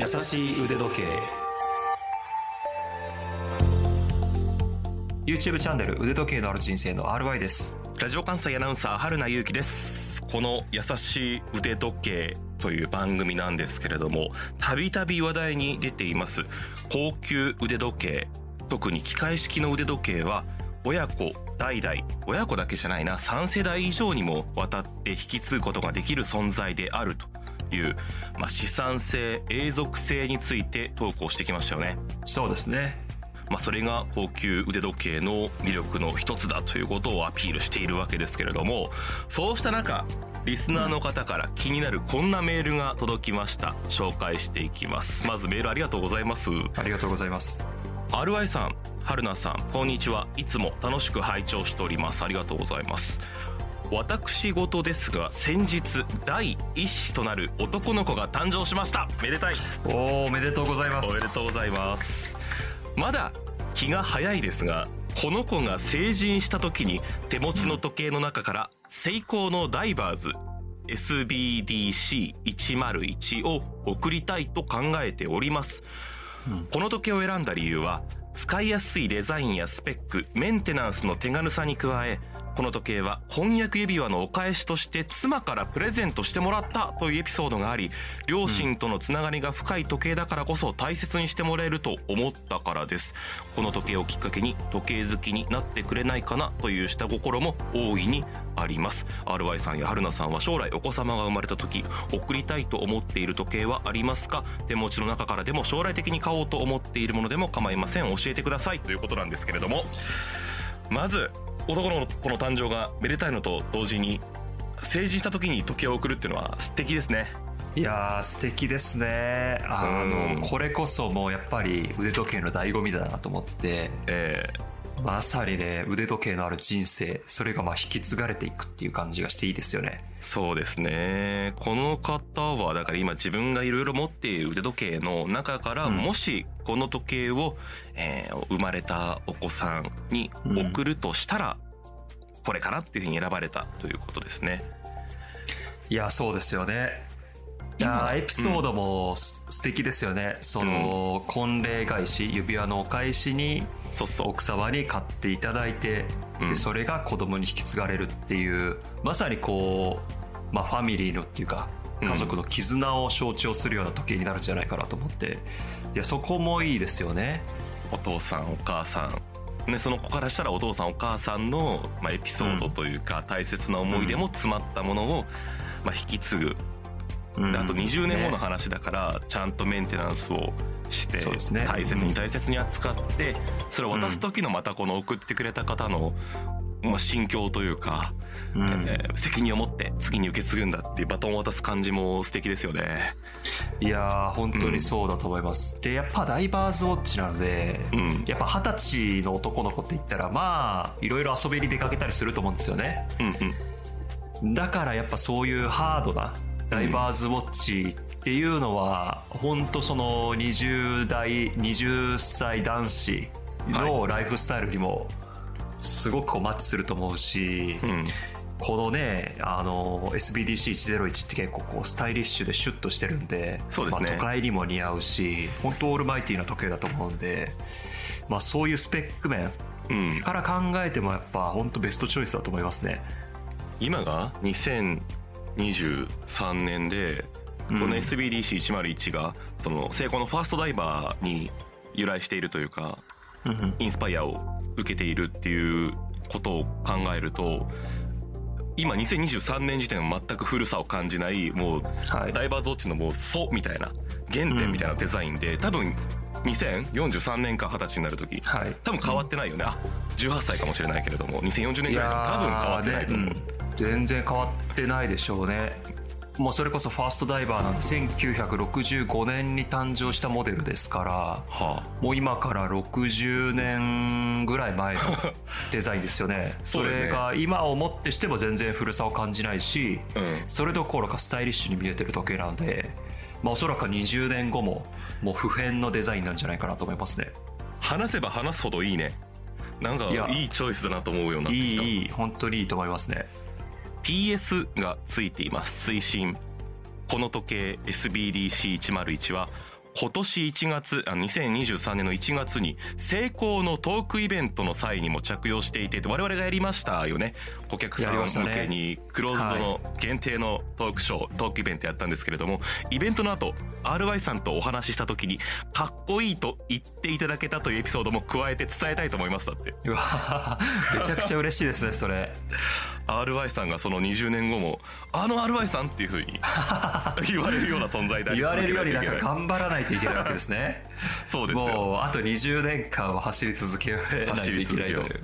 優しい腕時計 YouTube チャンネル腕時計のある人生の RY です。ラジオ関西アナウンサー春名優輝です。この優しい腕時計という番組なんですけれども、たびたび話題に出ています高級腕時計、特に機械式の腕時計は親子代々、親子だけじゃないな、3世代以上にもわたって引き継ぐことができる存在であるという、資産性、永続性について投稿してきましたよね。そうですね。それが高級腕時計の魅力の一つだということをアピールしているわけですけれども、そうした中、リスナーの方から気になるこんなメールが届きました。紹介していきます。まずメールありがとうございます。ありがとうございます。RY さん、春名さん、こんにちは。いつも楽しく拝聴しております。ありがとうございます。私事ですが、先日第一子となる男の子が誕生しました。めでたい。おめでとうございます。おめでとうございます。まだ気が早いですが、この子が成人した時に手持ちの時計の中からセイコーのダイバーズ SBDC101 を贈りたいと考えております。この時計を選んだ理由は、使いやすいデザインやスペック、メンテナンスの手軽さに加え、この時計は婚約指輪のお返しとして妻からプレゼントしてもらったというエピソードがあり、両親とのつながりが深い時計だからこそ大切にしてもらえると思ったからです。この時計をきっかけに時計好きになってくれないかなという下心も大いにあります。 RY さんや春菜さんは将来お子様が生まれた時、贈りたいと思っている時計はありますか？手持ちの中からでも将来的に買おうと思っているものでも構いません。教えてくださいということなんですけれども、まず男の子の誕生がめでたいのと同時に、成人した時に時計を贈るっていうのは素敵ですね。いやー、素敵ですね。これこそもうやっぱり腕時計の醍醐味だなと思ってて、まさにね、腕時計のある人生、それが引き継がれていくっていう感じがしていいですよね。そうですね。この方はだから今自分がいろいろ持っている腕時計の中から、もしこの時計を、生まれたお子さんに贈るとしたら、これかなっていうふうに選ばれたということですね。いや、そうですよね。いや、エピソードも素敵ですよね。その、婚礼返し、指輪のお返しに、そうそう、奥様に買っていただいて、でそれが子供に引き継がれるっていう、まさにこう、ファミリーのっていうか、家族の絆を象徴するような時計になるんじゃないかなと思って、いや、そこもいいですよね。お父さんお母さんね、その子からしたらお父さんお母さんの、エピソードというか、大切な思い出も詰まったものを、引き継ぐ。あと20年後の話だから、ちゃんとメンテナンスをして、大切に大切に扱って、それを渡す時のまたこの送ってくれた方の、心境というか、責任を持って次に受け継ぐんだっていうバトンを渡す感じも素敵ですよね。いやー、本当にそうだと思います。で、やっぱダイバーズウォッチなので、やっぱ20歳の男の子って言ったら、いろいろ遊びに出かけたりすると思うんですよね。だからやっぱそういうハードなダイバーズウォッチっていうのは、本当その20歳男子のライフスタイルにもすごくマッチすると思うし、このね、SBDC101 って結構こうスタイリッシュでシュッとしてるんで、都会にも似合うし、本当オールマイティーな時計だと思うんで、そういうスペック面から考えてもやっぱ本当ベストチョイスだと思いますね。今が2023年で、この SBDC101 がそのセイコーのファーストダイバーに由来しているというか、インスパイアを受けているっていうことを考えると、今2023年時点は全く古さを感じない、もうダイバーズウォッチのもう祖みたいな、原点みたいなデザインで、多分2043年か20歳になる時、多分変わってないよね。18歳かもしれないけれども、2040年ぐらいは多分変わってないと思う。全然変わってないでしょうね。もうそれこそファーストダイバーなんて1965年に誕生したモデルですから、もう今から60年ぐらい前のデザインですよね。それが今をもってしても全然古さを感じないし、それどころかスタイリッシュに見えてる時計なので、おそらく20年後ももう不変のデザインなんじゃないかなと思いますね。話せば話すほどいいね。なんかいいチョイスだなと思うようになってきた。いい、本当にいいと思いますね。PS がついています。推進。この時計 SBDC101 は今年1月、2023年の1月に成功のトークイベントの際にも着用していて、我々がやりましたよね。お客様向けにクローズドの限定のトークショー、トークイベントやったんですけれども、イベントの後 RY さんとお話しした時にかっこいいと言っていただけたというエピソードも加えて伝えたいと思います。だってうわめちゃくちゃ嬉しいですねそれ。RY さんがその20年後もあの RY さんっていう風に言われるような存在であり続けなきゃいけない。言われるよりなんか頑張らないといけないわけですねそうですよ。もうあと20年間は走り続けないといけないという。そうで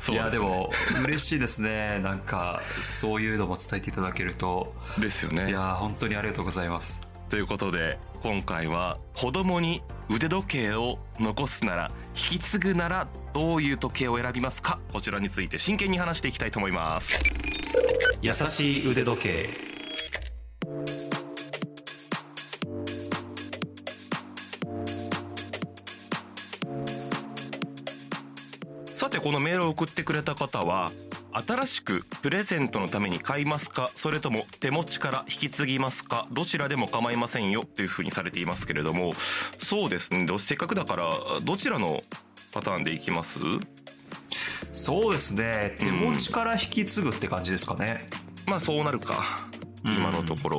すね、いやでも嬉しいですねなんかそういうのも伝えていただけるとですよね。いや本当にありがとうございます。ということで今回は子供に腕時計を残すなら引き継ぐならどういう時計を選びますか、こちらについて真剣に話していきたいと思います。優しい腕時計。さてこのメールを送ってくれた方は、新しくプレゼントのために買いますか、それとも手持ちから引き継ぎますか、どちらでも構いませんよというふうにされていますけれども、そうですね、せっかくだからどちらのパターンでいきます？そうですね、手持ちから引き継ぐって感じですかね。まあそうなるか今のところ、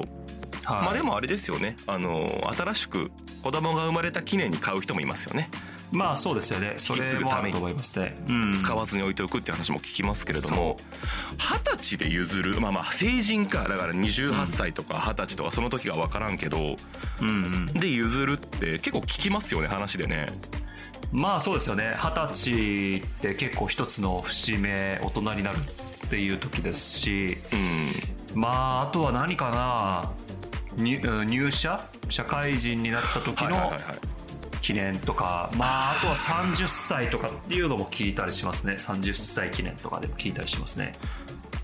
はい、まあでもあれですよね、新しく子供が生まれた記念に買う人もいますよね。まあそうですよね、それもあると思いますね。使わずに置いておくっていう話も聞きますけれども、20歳で譲る、まあ成人か、だから28歳とか20歳とかその時が分からんけど、で譲るって結構聞きますよね、話でね。まあそうですよね、20歳って結構一つの節目、大人になるっていう時ですし、まああとは何かな、社会人になった時の記念とか、まああとは30歳とかっていうのも聞いたりしますね。30歳記念とかでも聞いたりしますね。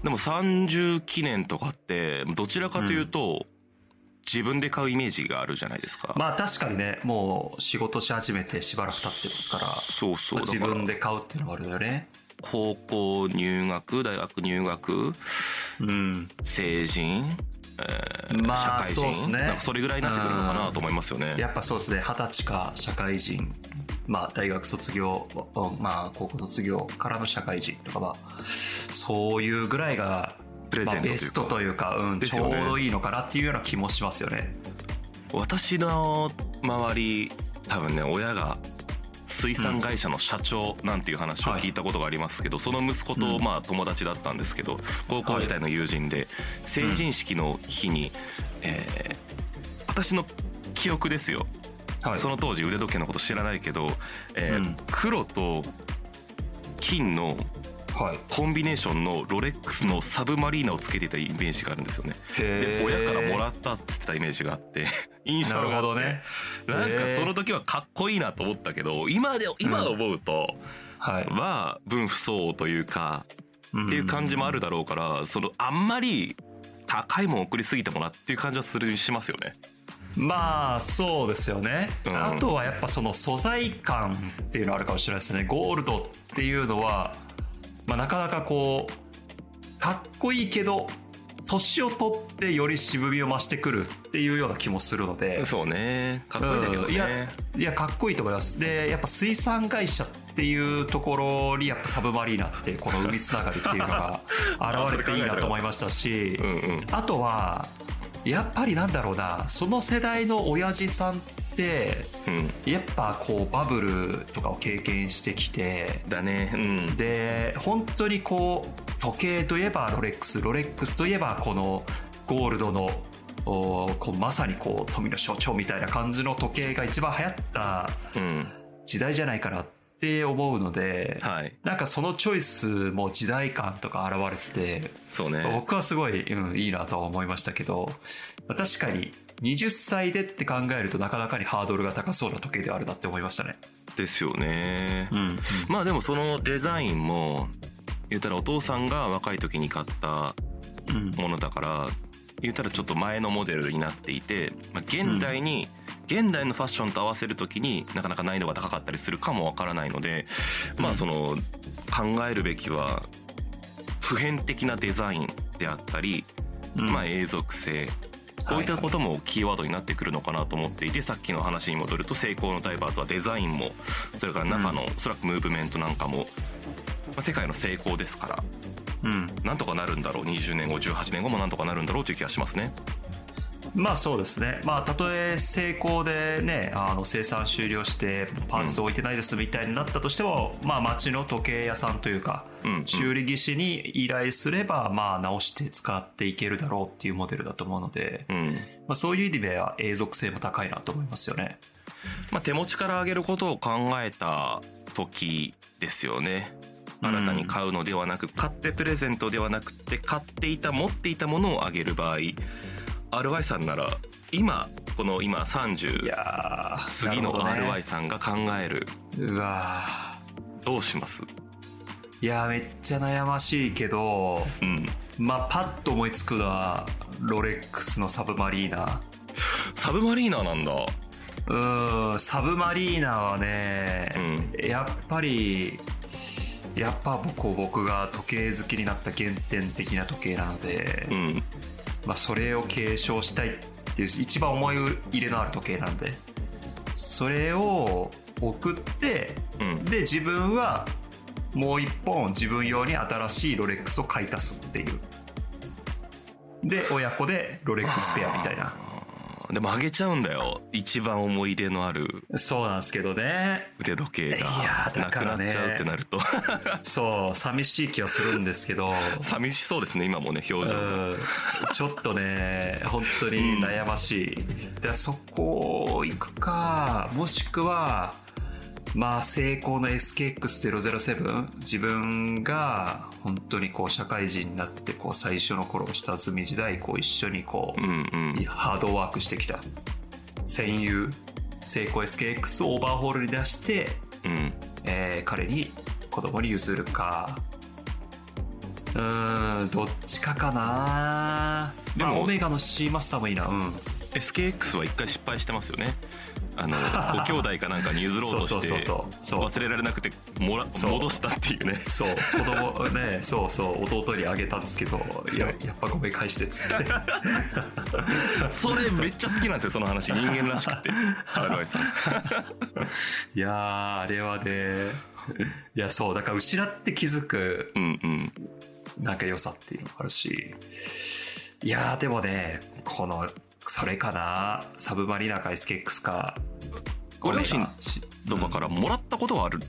でも30記念とかってどちらかというと、自分で買うイメージがあるじゃないですか。まあ確かにね、もう仕事し始めてしばらく経ってますから、そう自分で買うっていうのもあるんだよね。高校入学、大学入学、成人、まあ社会人、なんかそれぐらいになってくるのかなと思いますよね。やっぱそうですね、20歳か社会人、まあ大学卒業、まあ高校卒業からの社会人とか、まあそういうぐらいがプレゼントというか、まあ、ベストというか、ちょうどいいのかなっていうような気もしますよね。私の周り多分ね、親が水産会社の社長なんていう話を聞いたことがありますけど、その息子とまあ友達だったんですけど、高校時代の友人で、成人式の日に私の記憶ですよ、その当時腕時計のこと知らないけど、黒と金のコンビネーションのロレックスのサブマリーナをつけていたイメージがあるんですよね。で親からもらったって言ってたイメージがあって印象があって、なんかその時はかっこいいなと思ったけど、今思うとは分不相応というかっていう感じもあるだろうから、そのあんまり高いもん送りすぎてもなっていう感じはしますよね。まあそうですよね、あとはやっぱその素材感っていうのあるかもしれないですね。ゴールドっていうのはまあ、なかなかこうかっこいいけど年を取ってより渋みを増してくるっていうような気もするので、そうね、かっこいいんだけどね、いやかっこいいと思います。でやっぱ水産会社っていうところにやっぱサブマリーナってこの海つながりっていうのが現れていいなと思いましたし、あとはやっぱりなんだろうな、その世代の親父さんってやっぱこうバブルとかを経験してきてだね、で本当にこう時計といえばロレックスといえばこのゴールドのこうまさにこう富の象徴みたいな感じの時計が一番流行った時代じゃないかなって思うので、なんかそのチョイスも時代感とか現れてて、そうね、僕はすごい、いいなとは思いましたけど、確かに20歳でって考えるとなかなかにハードルが高そうな時計であるなって思いましたね。ですよね、まあでもそのデザインも言ったらお父さんが若い時に買ったものだから、言ったらちょっと前のモデルになっていて、まあ、現代のファッションと合わせるときになかなか難易度が高かったりするかもわからないので、まあその考えるべきは普遍的なデザインであったり、まあ永続性、こういったこともキーワードになってくるのかなと思っていて、さっきの話に戻るとセイコーのダイバーズはデザインもそれから中のおそらくムーブメントなんかも、世界のセイコーですから、なんとかなるんだろう、20年後18年後もなんとかなるんだろうという気がしますね。まあそうですね、まあ、たとえ成功で、ね、生産終了してパーツ置いてないですみたいになったとしても、まあ、町の時計屋さんというか、修理技師に依頼すれば、まあ、直して使っていけるだろうっていうモデルだと思うので、まあ、そういう意味では永続性も高いなと思いますよね。まあ、手持ちから上げることを考えた時ですよね。新たに買うのではなく、買ってプレゼントではなくて、買っていた持っていたものを上げる場合、RY さんなら今30過ぎの RY さんが考える、うわどうします？いやめっちゃ悩ましいけど、まあパッと思いつくのはロレックスのサブマリーナなんだ。サブマリーナはね、やっぱ僕が時計好きになった原点的な時計なので、まあ、それを継承したいっていう一番思い入れのある時計なんで、それを送って、で自分はもう一本自分用に新しいロレックスを買い足すっていう、で親子でロレックスペアみたいな。でもあげちゃうんだよ、一番思い入れのある。そうなんですけどね、腕時計がなくなっちゃうってなると、そう寂しい気はするんですけど、寂しそうですね今もね、表情がちょっとね本当に悩ましい。でそこ行くか、もしくはまあセイコーの SKX007、 自分が本当にこう社会人になってこう最初の頃下積み時代こう一緒にこうハードワークしてきた戦友、セイコー SKX をオーバーホールに出して彼に子供に譲るか、どっちかかな。でもオメガの C マスターもいいな。SKX は一回失敗してますよね。ご兄弟かなんかに譲ろうとして忘れられなくて戻したっていうね。そう子供ね、そう弟にあげたんですけど、やっぱごめん返してっつってそれめっちゃ好きなんですよ、その話、人間らしくてRYさんいやーあれはね、いやそうだから失って気づくなんか良さっていうのもあるし、いやでもねこのそれかな、サブマリナか SKX か。ご両親とかからもらったことはあるん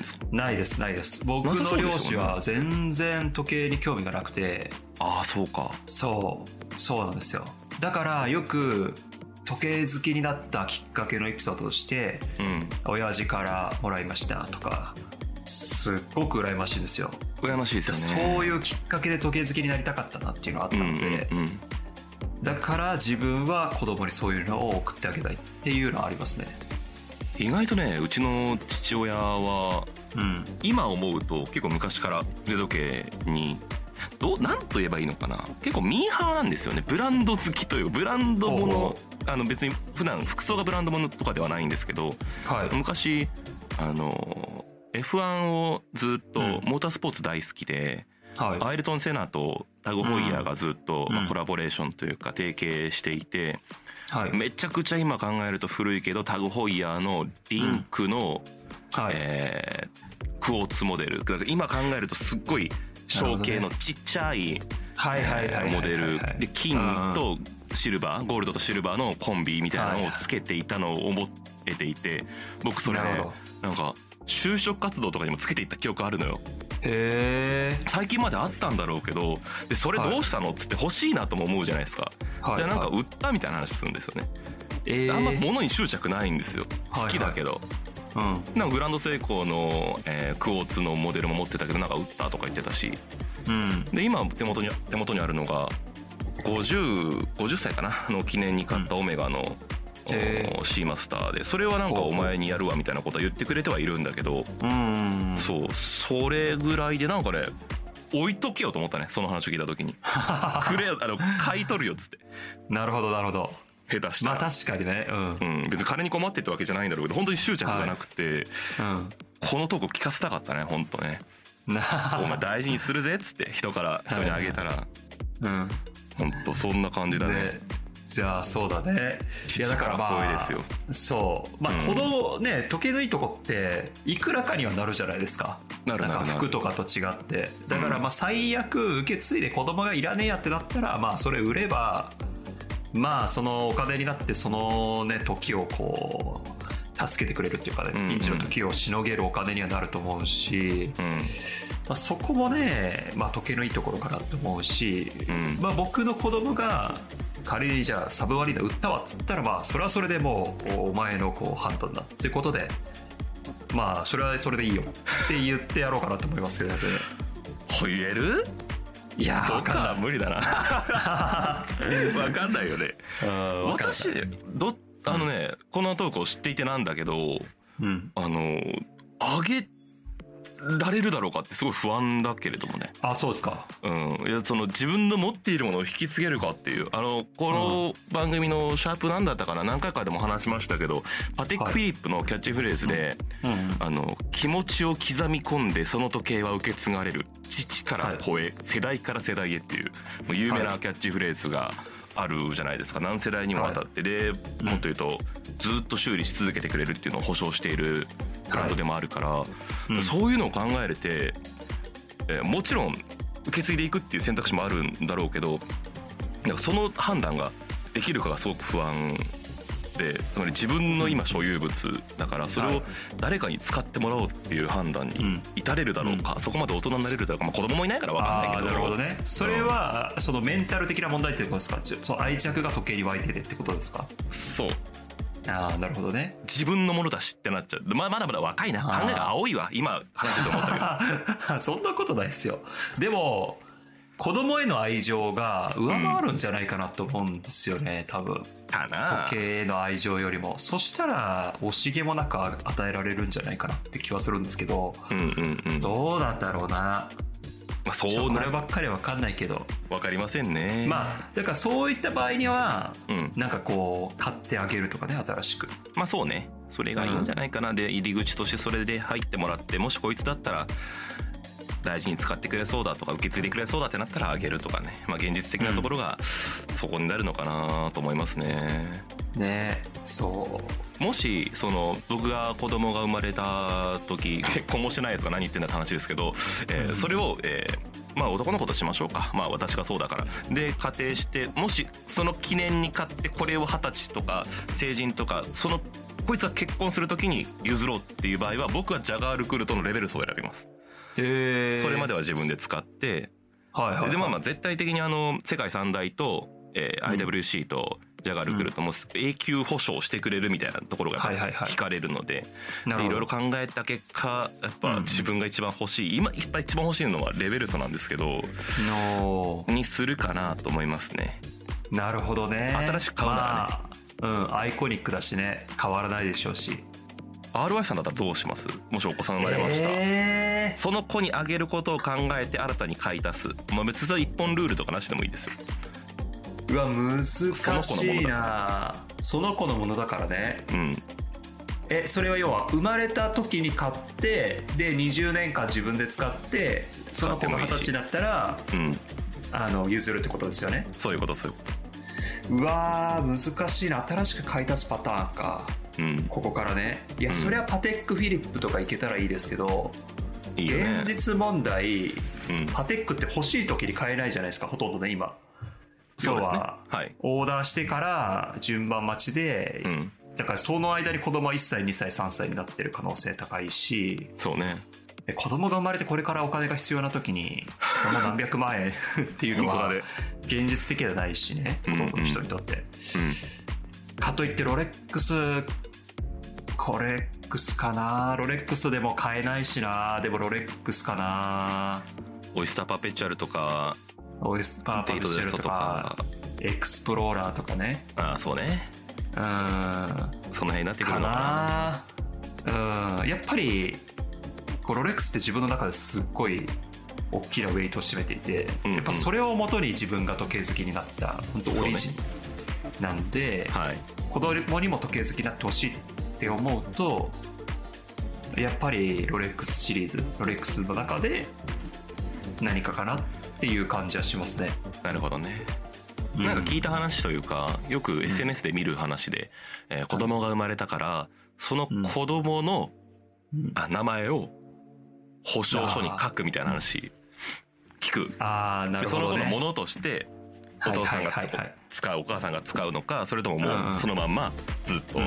ですか？ないですないです。僕の両親は全然時計に興味がなくて。ああそうか。そうなんですよ。だからよく時計好きになったきっかけのエピソードとして、親父からもらいましたとか、すっごく羨ましいんですよ。羨ましいですよね。そういうきっかけで時計好きになりたかったなっていうのがあったので、だから自分は子供にそういうのを送ってあげたいっていうのはありますね。意外とねうちの父親は、今思うと結構昔から腕時計になんと言えばいいのかな、結構ミーハーなんですよね。ブランド好きという、ブランドもの、別に普段服装がブランドものとかではないんですけど、昔F1 をずっとモータースポーツ大好きで、アイルトン・セナとタグ・ホイヤーがずっとコラボレーションというか提携していて、めちゃくちゃ今考えると古いけどタグ・ホイヤーのリンクのクォーツモデル、今考えるとすっごい小径のちっちゃいモデルで、金とシルバー、ゴールドとシルバーのコンビみたいなのをつけていたのを思っていて、僕それねなんか就職活動とかにもつけていった記憶あるのよ。最近まであったんだろうけど、でそれどうしたのっつって欲しいなとも思うじゃないですか。でなんか売ったみたいな話するんですよね。あんま物に執着ないんですよ、好きだけど。なんかグランドセイコーの、クォーツのモデルも持ってたけどなんか売ったとか言ってたし、で今手元にあるのが50歳かなの記念に買ったオメガのC マスターで、それはなんかお前にやるわみたいなことは言ってくれてはいるんだけど、そうそれぐらいでなんかね置いとけよと思ったね、その話を聞いた時にくれ買い取るよっつって。なるほどなるほど。下手したらまあ確かにね、別に金に困ってってわけじゃないんだろうけど、本当に執着がなくて、このトーク聞かせたかったね本当ねお前大事にするぜっつって人にあげたら、本当そんな感じだね。じゃあそうだね。いやだからまあそうまあこのね時計のいいとこっていくらかにはなるじゃないですか。なんか服とかと違ってだからまあ最悪受け継いで子供がいらねえやってなったらまあそれ売ればまあそのお金になってそのね時をこう助けてくれるっていうかねピンチの時をしのげるお金にはなると思うし。まあ、そこもね、まあ、時計のいいところかなと思うし、うんまあ、僕の子供が仮にじゃあサブマリーナ売ったわっつったらまあそれはそれでもうお前のこう判断だっていうことでまあそれはそれでいいよって言ってやろうかなと思いますけどね。言える？いや分かんない無理だな分かんないよね私あのね、うん、このトークを知っていてなんだけど、うん、あげられるだろうかってすごい不安だけれどもね。あ、そうですか。うん。いやその自分の持っているものを引き継げるかっていうこの番組のシャープなんだったかな何回かでも話しましたけどパテック・フィリップのキャッチフレーズで、はいうん、気持ちを刻み込んでその時計は受け継がれる父から子へ、はい、世代から世代へっていう、 もう有名なキャッチフレーズがあるじゃないですか。何世代にもわたって、はい、でもっと言うとずっと修理し続けてくれるっていうのを保証しているブランドでもあるから、はいうん、そういうのを考えれて、もちろん受け継いでいくっていう選択肢もあるんだろうけどなんかその判断ができるかがすごく不安でつまり自分の今所有物だからそれを誰かに使ってもらおうっていう判断に至れるだろうか、うん、そこまで大人になれるだろうか、まあ、子供もいないから分かんないけど、なるほどね。それはそのメンタル的な問題ってことですか。その愛着が時計に湧いててってことですか。そう。ああなるほどね。自分のものだしってなっちゃう。まだまだ若いな。考えが青いわ今話してて思ったけどそんなことないですよ。でも子供への愛情が上回るんじゃないかなと思うんですよね、うん、多分かな時計への愛情よりも。そしたら惜しげもなく与えられるんじゃないかなって気はするんですけど、うんうんうん、どうなんだろうな。まあ、そうなればっかりは分かんないけど分かりませんね。まあだからそういった場合にはなんかこう買ってあげるとかね新しく、うん、まあそうねそれがいいんじゃないかな、うん、で入り口としてそれで入ってもらってもしこいつだったら大事に使ってくれそうだとか受け継いでくれそうだってなったらあげるとかね、まあ、現実的なところがそこになるのかなと思いますね、うん、ねそうもしその僕が子供が生まれた時結婚もしてないやつが何言ってんだって話ですけど、それをまあ男の子としましょうか、まあ、私がそうだからで仮定してもしその記念に買ってこれを20歳とか成人とかそのこいつが結婚する時に譲ろうっていう場合は僕はジャガールクルトのレベルスを選びます。それまでは自分で使って、はいはいはい、でまあまあ絶対的に世界三大と、IWC とジャガールクルトも永久保証してくれるみたいなところが惹かれるので、はいはいはい、でいろいろ考えた結果やっぱ自分が一番欲しい、うん、今一番欲しいのはレベルソなんですけど、にするかなと思いますね。なるほどね。新しく買うならね、まあうん、アイコニックだしね変わらないでしょうし。RY さんだったらどうします？もしお子さん生まれました、その子にあげることを考えて新たに買い足す、まあ、別にそれ一本ルールとかなしでもいいですよ。うわ難しいな。その子のものだからね、うん、それは要は生まれた時に買ってで20年間自分で使ってその子が20歳になったら、うん、譲るってことですよね。そういうことそういうこと。うわ難しいな。新しく買い足すパターンか、うん、ここからね。いやそれはパテックフィリップとかいけたらいいですけど、いいよね、現実問題、うん、パテックって欲しい時に買えないじゃないですかほとんどね今。そうですね、要は、はい、オーダーしてから順番待ちで、うん、だからその間に子供は1歳2歳3歳になってる可能性高いし。そうね。子供が生まれてこれからお金が必要な時にその何百万円っていうのは現実的じゃないしね子供の人にとって、うんうん、かといってロレックスかな。ロレックスでも買えないしな。でもロレックスかな。オイスターパーペチュアルとかオイスターパーペチュアルとかエクスプローラーとかね。ああそうね。うんその辺になってくるのかな。うんやっぱりロレックスって自分の中ですっごい大きなウェイトを占めていて、うんうん、やっぱそれをもとに自分が時計好きになった本当オリジンなんで、ねはい、子供にも時計好きになってほしいって思うとやっぱりロレックスシリーズロレックスの中で何かかなっていう感じはしますね。なるほどね。なんか聞いた話というか、よく SNS で見る話で、子供が生まれたからその子供の名前を保証書に書くみたいな話聞く。あ、なるほどね。そのものとしてお父さんが使う、お母さんが使うのか、それとももうそのまんまずっと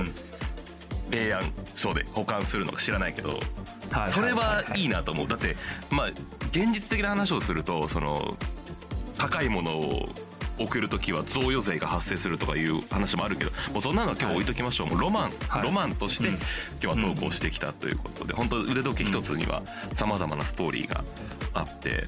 平安書で保管するのか知らないけど、それはいいなと思う。だってまあ現実的な話をすると、その高いものを送るときは贈与税が発生するとかいう話もあるけど、もうそんなのは今日置いときましょう。もうロマンとして今日は投稿してきたということで、本当腕時計一つにはさまざまなストーリーがあって、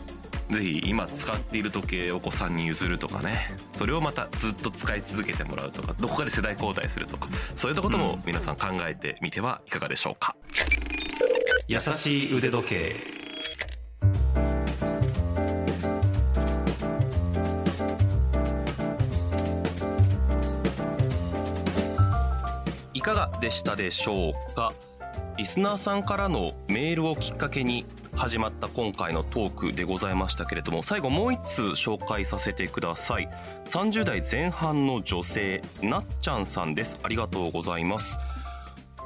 ぜひ今使っている時計をお子さんに譲るとかね、それをまたずっと使い続けてもらうとか、どこかで世代交代するとか、そういったことも皆さん考えてみてはいかがでしょうか。優しい腕時計。いかがでしたでしょうか。リスナーさんからのメールをきっかけに始まった今回のトークでございましたけれども、最後もう一つ紹介させてください。30代前半の女性、なっちゃんさんです。ありがとうございます。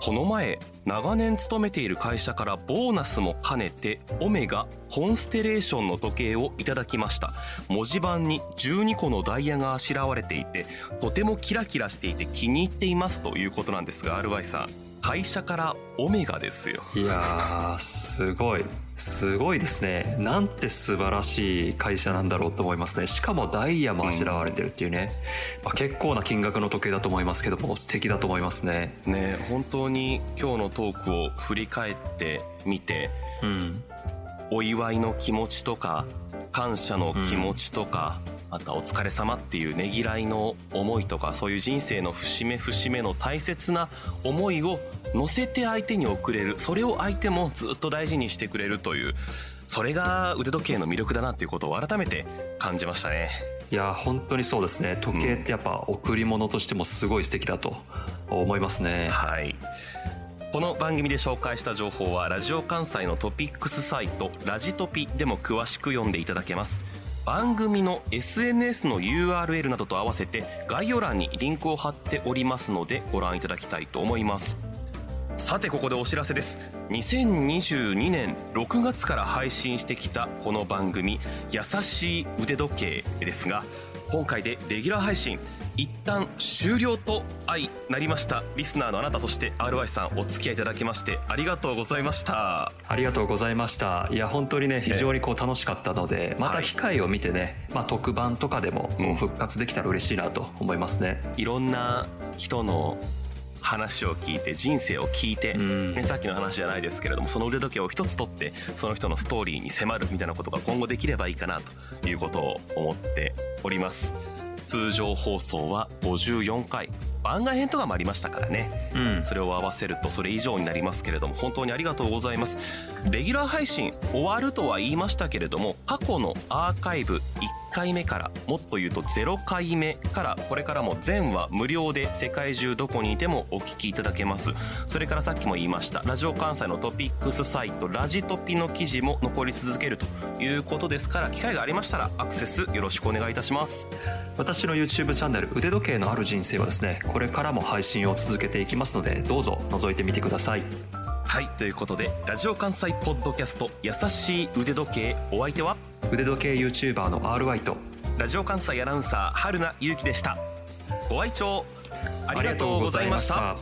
この前長年勤めている会社からボーナスも兼ねてオメガコンステレーションの時計をいただきました。文字盤に12個のダイヤがあしらわれていて、とてもキラキラしていて気に入っていますということなんですが、RY さん、会社からオメガですよ。いやー、すごいですね。なんて素晴らしい会社なんだろうと思いますね。しかもダイヤもあしらわれてるっていうね、まあ、結構な金額の時計だと思いますけども、素敵だと思いますね。ね、本当に今日のトークを振り返ってみて、お祝いの気持ちとか感謝の気持ちとか、またお疲れ様っていうねぎらいの思いとか、そういう人生の節目節目の大切な思いを乗せて相手に送れる、それを相手もずっと大事にしてくれるという、それが腕時計の魅力だなっていうことを改めて感じましたね。いや本当にそうですね。時計ってやっぱ贈り物としてもすごい素敵だと思いますね。はい。この番組で紹介した情報はラジオ関西のトピックスサイトラジトピでも詳しく読んでいただけます。番組の SNS の URL などと合わせて概要欄にリンクを貼っておりますので、ご覧いただきたいと思います。さて、ここでお知らせです。2022年6月から配信してきたこの番組優しい腕時計ですが、今回でレギュラー配信一旦終了と相なりました。リスナーのあなた、そして RY さん、お付き合いいただきましてありがとうございました。ありがとうございました。いや本当にね、非常にこう楽しかったので、また機会を見てね、まあ、特番とかでも復活できたら嬉しいなと思いますね。いろんな人の話を聞いて、人生を聞いて、ね、さっきの話じゃないですけれども、その腕時計を一つ取ってその人のストーリーに迫るみたいなことが今後できればいいかなということを思っております。通常放送は54回、番外編とかもありましたからね、それを合わせるとそれ以上になりますけれども、本当にありがとうございます。レギュラー配信終わるとは言いましたけれども、過去のアーカイブ1回目から、もっと言うと0回目から、これからも全話無料で世界中どこにいてもお聞きいただけます。それからさっきも言いましたラジオ関西のトピックスサイトラジトピの記事も残り続けるということですから、機会がありましたらアクセスよろしくお願いいたします。私の YouTube チャンネル腕時計のある人生はですね、これからも配信を続けていきますので、どうぞ覗いてみてください。はい、ということでラジオ関西ポッドキャスト優しい腕時計、お相手は腕時計 YouTuber の RY とラジオ関西アナウンサー春名優輝でした。ご愛聴ありがとうございました。